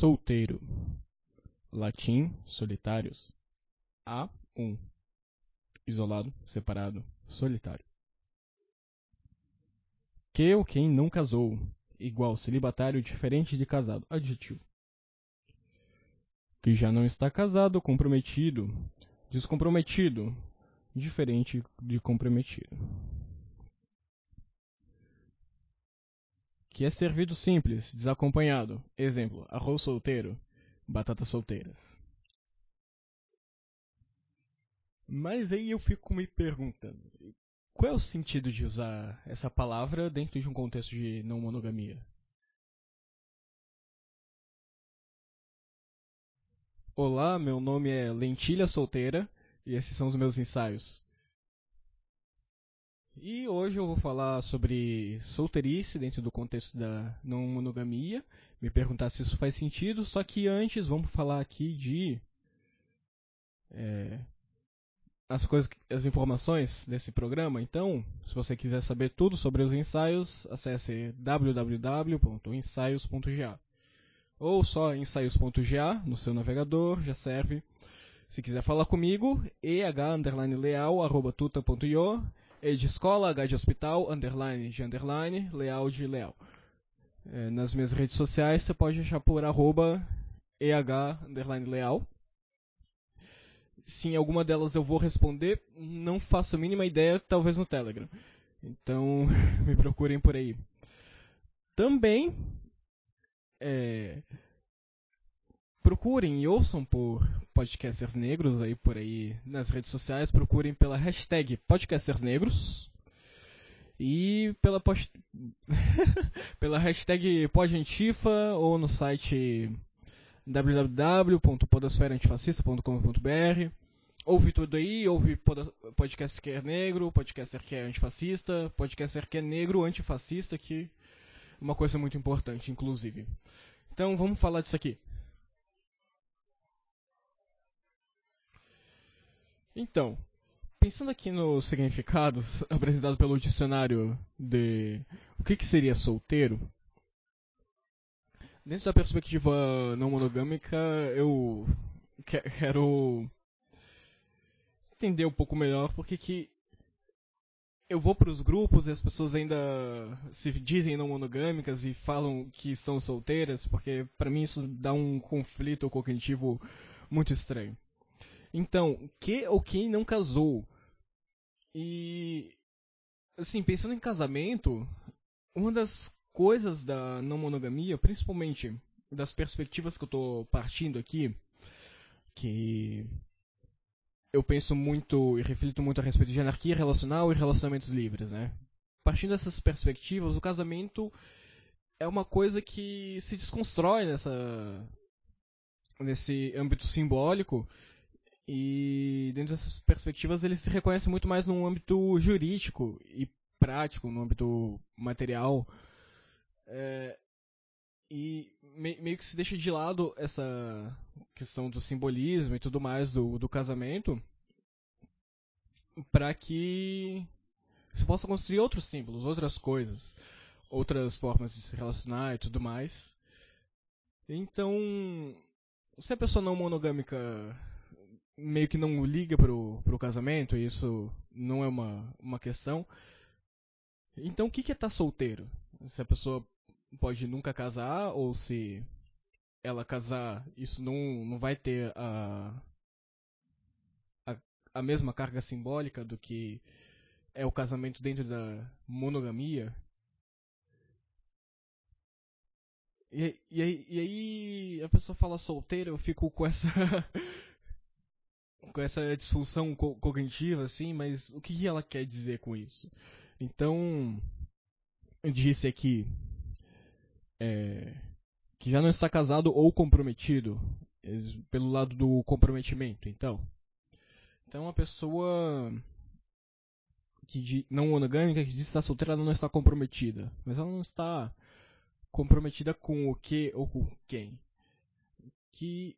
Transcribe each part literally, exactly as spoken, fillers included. solteiro, latim, solitarius, a um, isolado, separado, solitário. Que ou quem não casou, igual celibatário, diferente de casado, adjetivo. Que já não está casado, comprometido, descomprometido, diferente de comprometido. Que é servido simples, desacompanhado. Exemplo, arroz solteiro, batatas solteiras. Mas aí eu fico me perguntando, qual é o sentido de usar essa palavra dentro de um contexto de não monogamia? Olá, meu nome é Lentilha Solteira e esses são os meus ensaios. E hoje eu vou falar sobre solteirice dentro do contexto da não monogamia, me perguntar se isso faz sentido, só que antes vamos falar aqui de é, as, coisas, as informações desse programa. Então, se você quiser saber tudo sobre os ensaios, acesse w w w ponto ensaios ponto g a ou só ensaios ponto g a no seu navegador, já serve. Se quiser falar comigo, e h underline leal arroba tuta ponto i o E de escola, H de hospital, underline de underline, leal de leal. É, nas minhas redes sociais você pode achar por arroba eh underline leal. Se em alguma delas eu vou responder, não faço a mínima ideia, talvez no Telegram. Então, me procurem por aí. Também, é, procurem e ouçam por podcasters negros aí por aí nas redes sociais. Procurem pela hashtag podcasters negros e pela, post... pela hashtag podantifa ou no site w w w ponto podasfera antifascista ponto com ponto b r. Ouve tudo aí, ouve pod... podcast que é negro, podcaster que é antifascista, podcaster que é negro, antifascista, que é uma coisa muito importante, inclusive. Então vamos falar disso aqui. Então, pensando aqui nos significados apresentado pelo dicionário de o que, que seria solteiro, dentro da perspectiva não monogâmica, eu quero entender um pouco melhor porque que eu vou para os grupos e as pessoas ainda se dizem não monogâmicas e falam que são solteiras, porque para mim isso dá um conflito cognitivo muito estranho. Então, que ou quem não casou? E, assim, pensando em casamento, uma das coisas da não monogamia, principalmente das perspectivas que eu estou partindo aqui, que eu penso muito e reflito muito a respeito de anarquia relacional e relacionamentos livres, né? Partindo dessas perspectivas, o casamento é uma coisa que se desconstrói nessa, nesse âmbito simbólico. E dentro dessas perspectivas ele se reconhece muito mais no âmbito jurídico e prático, no âmbito material. É, e me, meio que se deixa de lado essa questão do simbolismo e tudo mais do, do casamento para que se possa construir outros símbolos, outras coisas, outras formas de se relacionar e tudo mais. Então, se a pessoa não monogâmica meio que não liga pro, pro casamento, e isso não é uma, uma questão. Então, o que, que é estar solteiro? Se a pessoa pode nunca casar, ou se ela casar, isso não, não vai ter a, a, a mesma carga simbólica do que é o casamento dentro da monogamia. E, e, aí, e aí a pessoa fala solteira, eu fico com essa... com essa disfunção cognitiva, assim, mas o que ela quer dizer com isso? Então, eu disse aqui é, que já não está casado ou comprometido, pelo lado do comprometimento, então. Então, uma pessoa que de, não monogâmica, que diz que está solteira, ela não está comprometida, mas ela não está comprometida com o que ou com quem. Que...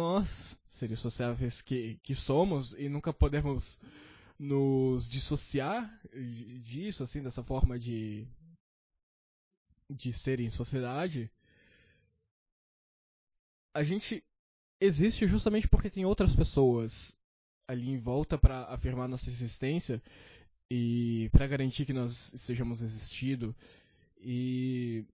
nós, seres sociáveis que, que somos, e nunca podemos nos dissociar disso, assim, dessa forma de, de ser em sociedade, a gente existe justamente porque tem outras pessoas ali em volta para afirmar nossa existência e para garantir que nós estejamos existindo. E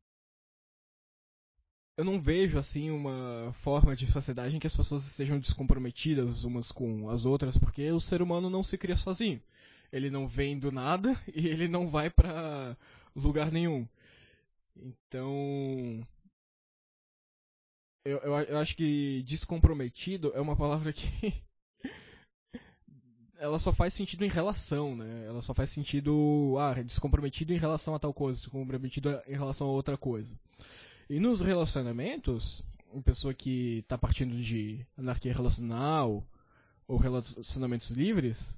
eu não vejo assim uma forma de sociedade em que as pessoas estejam descomprometidas umas com as outras, porque o ser humano não se cria sozinho. Ele não vem do nada e ele não vai para lugar nenhum. Então, eu, eu, eu acho que descomprometido é uma palavra que ela só faz sentido em relação, né? Ela só faz sentido, ah, descomprometido em relação a tal coisa, descomprometido em relação a outra coisa. E nos relacionamentos, uma pessoa que está partindo de anarquia relacional ou relacionamentos livres,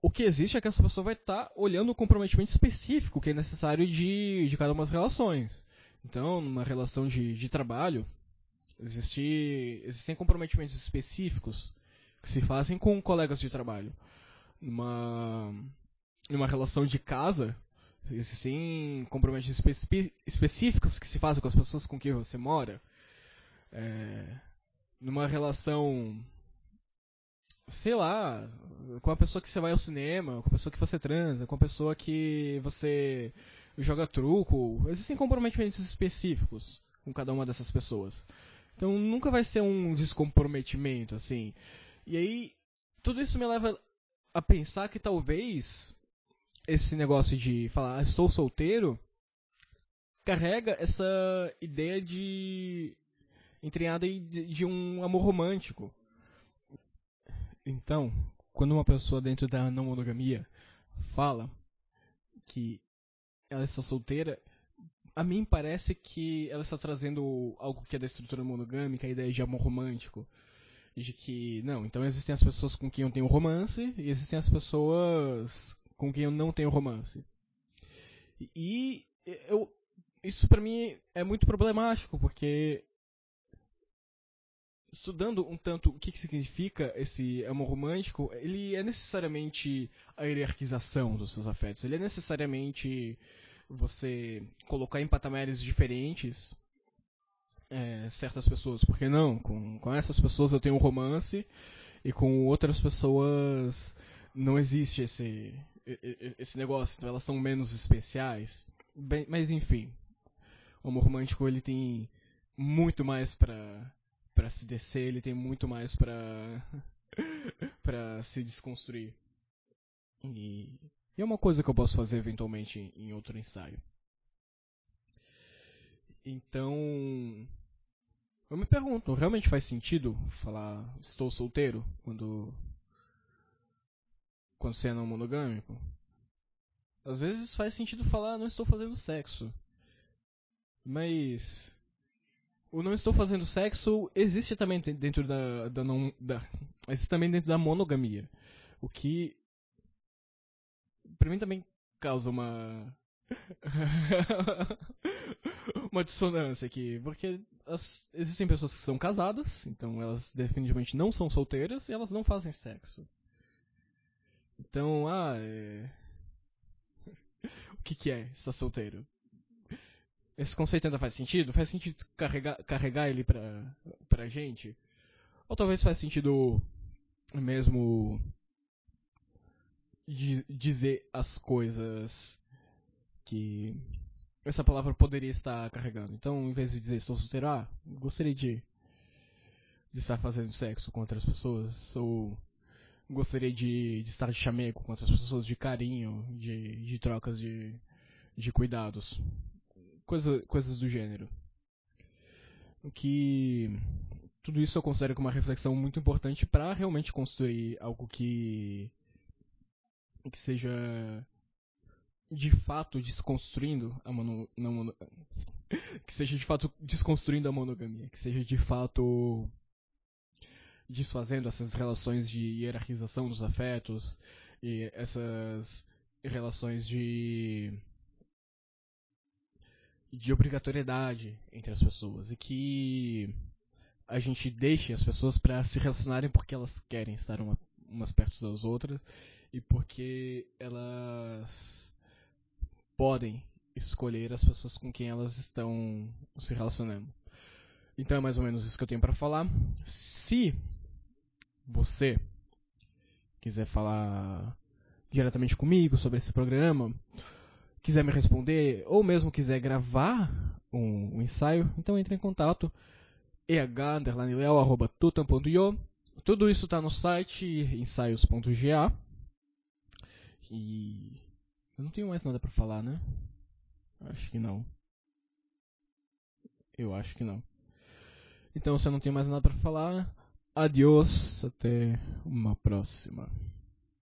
o que existe é que essa pessoa vai estar tá olhando o comprometimento específico que é necessário de, de cada uma das relações. Então, numa relação de, de trabalho, existe, existem comprometimentos específicos que se fazem com colegas de trabalho. Numa, numa relação de casa, existem comprometimentos espe- específicos que se fazem com as pessoas com quem você mora. É, numa relação, sei lá, com a pessoa que você vai ao cinema, com a pessoa que você transa, com a pessoa que você joga truco. Existem comprometimentos específicos com cada uma dessas pessoas. Então nunca vai ser um descomprometimento, assim. E aí, tudo isso me leva a pensar que talvez esse negócio de falar, ah, estou solteiro, carrega essa ideia de entranhada de um amor romântico. Então, quando uma pessoa dentro da não monogamia fala que ela está solteira, a mim parece que ela está trazendo algo que é da estrutura monogâmica, a ideia de amor romântico. De que, não, então existem as pessoas com quem eu tenho romance e existem as pessoas com quem eu não tenho romance. E eu, isso pra mim é muito problemático, porque estudando um tanto o que, que significa esse amor romântico, ele é necessariamente a hierarquização dos seus afetos. Ele é necessariamente você colocar em patamares diferentes é, certas pessoas. Por que não? Com, com essas pessoas eu tenho um romance e com outras pessoas não existe esse, esse negócio, então elas são menos especiais. Bem, mas enfim, o amor romântico ele tem muito mais pra, pra se descer, ele tem muito mais pra, pra se desconstruir. E, e é uma coisa que eu posso fazer eventualmente em outro ensaio. Então, eu me pergunto, realmente faz sentido falar estou solteiro quando... quando você é não monogâmico? Às vezes faz sentido falar não estou fazendo sexo. Mas o não estou fazendo sexo existe também dentro da, da, não, da existe também dentro da monogamia. O que pra mim também causa uma uma dissonância aqui, porque as, existem pessoas que são casadas, então elas definitivamente não são solteiras e elas não fazem sexo. Então, ah, é... o que, que é estar solteiro? Esse conceito ainda faz sentido? Faz sentido carregar, carregar ele pra, pra gente? Ou talvez faz sentido mesmo di- dizer as coisas que essa palavra poderia estar carregando. Então, em vez de dizer estou solteiro, ah, gostaria de, de estar fazendo sexo com outras pessoas, ou gostaria de, de estar de chameco com outras pessoas, de carinho, de, de trocas de, de cuidados. Coisa, coisas do gênero. O que tudo isso eu considero como uma reflexão muito importante para realmente construir algo que, que seja de fato desconstruindo a mono, não mono, que seja de fato desconstruindo a monogamia, que seja de fato desfazendo essas relações de hierarquização dos afetos e essas relações de de obrigatoriedade entre as pessoas, e que a gente deixe as pessoas para se relacionarem porque elas querem estar uma, umas perto das outras e porque elas podem escolher as pessoas com quem elas estão se relacionando. Então é mais ou menos isso que eu tenho para falar. Se você quiser falar diretamente comigo sobre esse programa, quiser me responder ou mesmo quiser gravar um, um ensaio, então entre em contato e h underline leal arroba tutan ponto i o. Tudo isso está no site ensaios ponto g a. E eu não tenho mais nada para falar, né? Acho que não. Eu acho que não. Então, se eu não tenho mais nada para falar, adiós, até uma próxima.